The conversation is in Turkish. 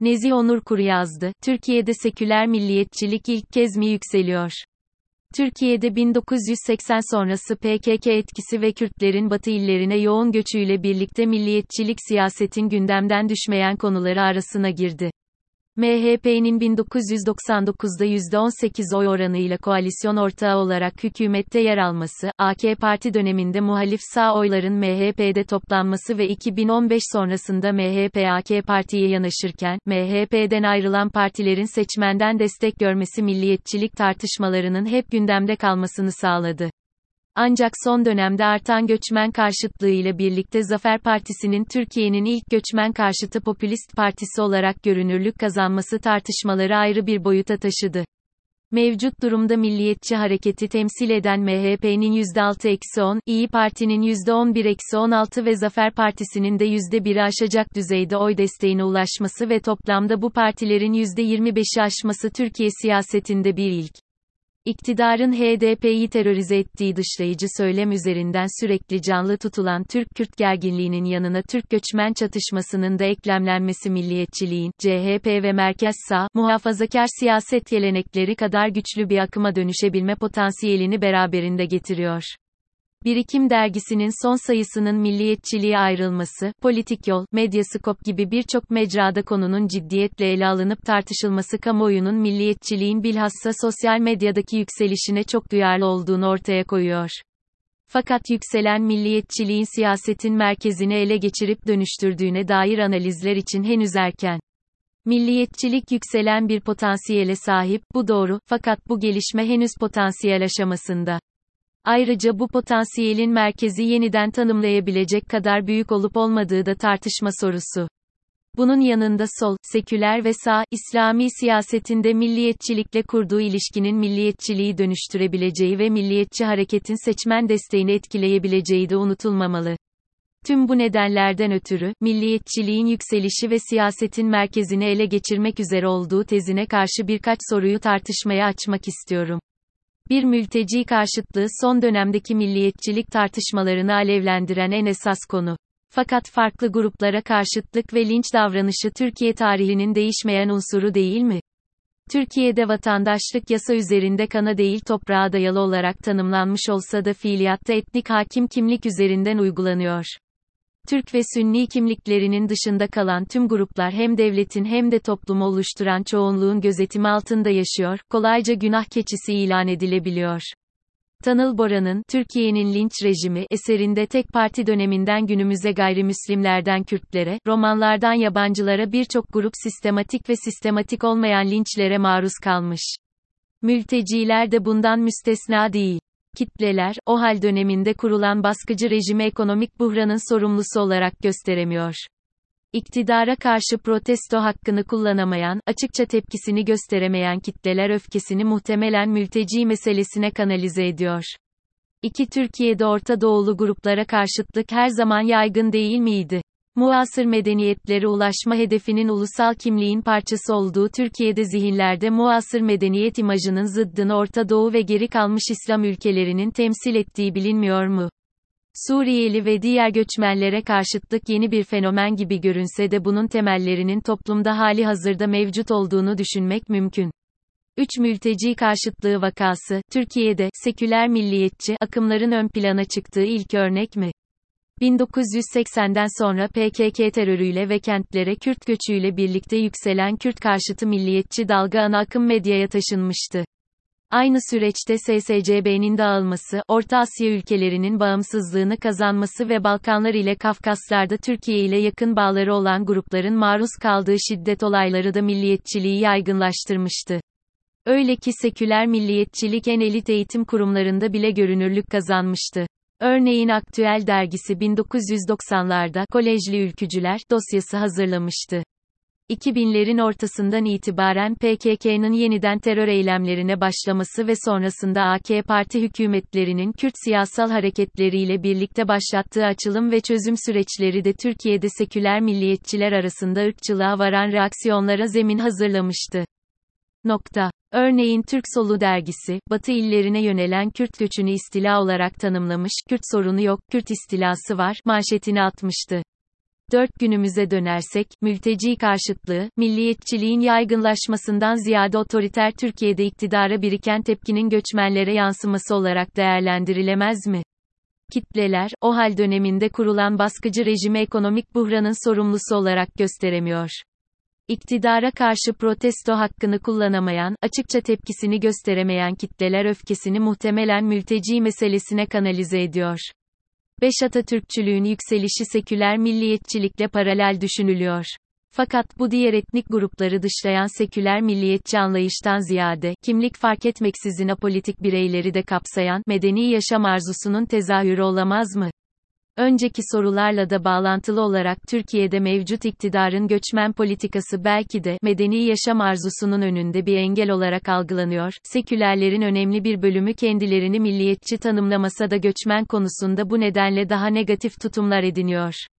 Nezih Onur Kuru yazdı. Türkiye'de seküler milliyetçilik ilk kez mi yükseliyor? Türkiye'de 1980 sonrası PKK etkisi ve Kürtlerin Batı illerine yoğun göçüyle birlikte milliyetçilik siyasetin gündemden düşmeyen konuları arasına girdi. MHP'nin 1999'da %18 oy oranıyla koalisyon ortağı olarak hükümette yer alması, AK Parti döneminde muhalif sağ oyların MHP'de toplanması ve 2015 sonrasında MHP AK Parti'ye yanaşırken, MHP'den ayrılan partilerin seçmenden destek görmesi milliyetçilik tartışmalarının hep gündemde kalmasını sağladı. Ancak son dönemde artan göçmen karşıtlığı ile birlikte Zafer Partisi'nin Türkiye'nin ilk göçmen karşıtı popülist partisi olarak görünürlük kazanması tartışmaları ayrı bir boyuta taşıdı. Mevcut durumda milliyetçi hareketi temsil eden MHP'nin %6-10, İYİ Parti'nin %11-16 ve Zafer Partisi'nin de %1'i aşacak düzeyde oy desteğine ulaşması ve toplamda bu partilerin %25'i aşması Türkiye siyasetinde bir ilk. İktidarın HDP'yi terörize ettiği dışlayıcı söylem üzerinden sürekli canlı tutulan Türk-Kürt gerginliğinin yanına Türk göçmen çatışmasının da eklemlenmesi milliyetçiliğin, CHP ve merkez sağ, muhafazakar siyaset gelenekleri kadar güçlü bir akıma dönüşebilme potansiyelini beraberinde getiriyor. Birikim dergisinin son sayısının milliyetçiliğe ayrılması, Politik Yol, Medyascope gibi birçok mecrada konunun ciddiyetle ele alınıp tartışılması kamuoyunun milliyetçiliğin bilhassa sosyal medyadaki yükselişine çok duyarlı olduğunu ortaya koyuyor. Fakat yükselen milliyetçiliğin siyasetin merkezini ele geçirip dönüştürdüğüne dair analizler için henüz erken. Milliyetçilik yükselen bir potansiyele sahip, bu doğru, fakat bu gelişme henüz potansiyel aşamasında. Ayrıca bu potansiyelin merkezi yeniden tanımlayabilecek kadar büyük olup olmadığı da tartışma sorusu. Bunun yanında sol, seküler ve sağ, İslami siyasetinde milliyetçilikle kurduğu ilişkinin milliyetçiliği dönüştürebileceği ve milliyetçi hareketin seçmen desteğini etkileyebileceği de unutulmamalı. Tüm bu nedenlerden ötürü, milliyetçiliğin yükselişi ve siyasetin merkezini ele geçirmek üzere olduğu tezine karşı birkaç soruyu tartışmaya açmak istiyorum. Bir mülteci karşıtlığı son dönemdeki milliyetçilik tartışmalarını alevlendiren en esas konu. Fakat farklı gruplara karşıtlık ve linç davranışı Türkiye tarihinin değişmeyen unsuru değil mi? Türkiye'de vatandaşlık yasa üzerinde kana değil toprağa dayalı olarak tanımlanmış olsa da fiiliyatta etnik hakim kimlik üzerinden uygulanıyor. Türk ve Sünni kimliklerinin dışında kalan tüm gruplar hem devletin hem de toplumu oluşturan çoğunluğun gözetimi altında yaşıyor, kolayca günah keçisi ilan edilebiliyor. Tanıl Bora'nın Türkiye'nin linç rejimi eserinde tek parti döneminden günümüze gayrimüslimlerden Kürtlere, Romanlardan yabancılara birçok grup sistematik ve sistematik olmayan linçlere maruz kalmış. Mülteciler de bundan müstesna değil. Kitleler, OHAL döneminde kurulan baskıcı rejimi ekonomik buhranın sorumlusu olarak gösteremiyor. İktidara karşı protesto hakkını kullanamayan, açıkça tepkisini gösteremeyen kitleler öfkesini muhtemelen mülteci meselesine kanalize ediyor. Türkiye'de Orta Doğulu gruplara karşıtlık her zaman yaygın değil miydi? Muasır medeniyetlere ulaşma hedefinin ulusal kimliğin parçası olduğu Türkiye'de zihinlerde muasır medeniyet imajının zıddını Orta Doğu ve geri kalmış İslam ülkelerinin temsil ettiği bilinmiyor mu? Suriyeli ve diğer göçmenlere karşıtlık yeni bir fenomen gibi görünse de bunun temellerinin toplumda hali hazırda mevcut olduğunu düşünmek mümkün. 3 mülteci karşıtlığı vakası, Türkiye'de, seküler milliyetçi akımların ön plana çıktığı ilk örnek mi? 1980'den sonra PKK terörüyle ve kentlere Kürt göçüyle birlikte yükselen Kürt karşıtı milliyetçi dalga ana akım medyaya taşınmıştı. Aynı süreçte SSCB'nin dağılması, Orta Asya ülkelerinin bağımsızlığını kazanması ve Balkanlar ile Kafkaslar'da Türkiye ile yakın bağları olan grupların maruz kaldığı şiddet olayları da milliyetçiliği yaygınlaştırmıştı. Öyle ki seküler milliyetçilik en elit eğitim kurumlarında bile görünürlük kazanmıştı. Örneğin Aktüel dergisi 1990'larda "Kolejli Ülkücüler" dosyası hazırlamıştı. 2000'lerin ortasından itibaren PKK'nın yeniden terör eylemlerine başlaması ve sonrasında AK Parti hükümetlerinin Kürt siyasal hareketleriyle birlikte başlattığı açılım ve çözüm süreçleri de Türkiye'de seküler milliyetçiler arasında ırkçılığa varan reaksiyonlara zemin hazırlamıştı. Örneğin Türk Solu dergisi, Batı illerine yönelen Kürt göçünü istila olarak tanımlamış, "Kürt sorunu yok, Kürt istilası var" manşetini atmıştı. 4 günümüze dönersek, mülteci karşıtlığı, milliyetçiliğin yaygınlaşmasından ziyade otoriter Türkiye'de iktidara biriken tepkinin göçmenlere yansıması olarak değerlendirilemez mi? Kitleler, OHAL döneminde kurulan baskıcı rejimi ekonomik buhranın sorumlusu olarak gösteremiyor. İktidara karşı protesto hakkını kullanamayan, açıkça tepkisini gösteremeyen kitleler öfkesini muhtemelen mülteci meselesine kanalize ediyor. 5 Atatürkçülüğün yükselişi seküler milliyetçilikle paralel düşünülüyor. Fakat bu diğer etnik grupları dışlayan seküler milliyetçi anlayıştan ziyade, kimlik fark etmeksizin apolitik bireyleri de kapsayan, medeni yaşam arzusunun tezahürü olamaz mı? Önceki sorularla da bağlantılı olarak Türkiye'de mevcut iktidarın göçmen politikası belki de, medeni yaşam arzusunun önünde bir engel olarak algılanıyor. Sekülerlerin önemli bir bölümü kendilerini milliyetçi tanımlamasa da göçmen konusunda bu nedenle daha negatif tutumlar ediniyor.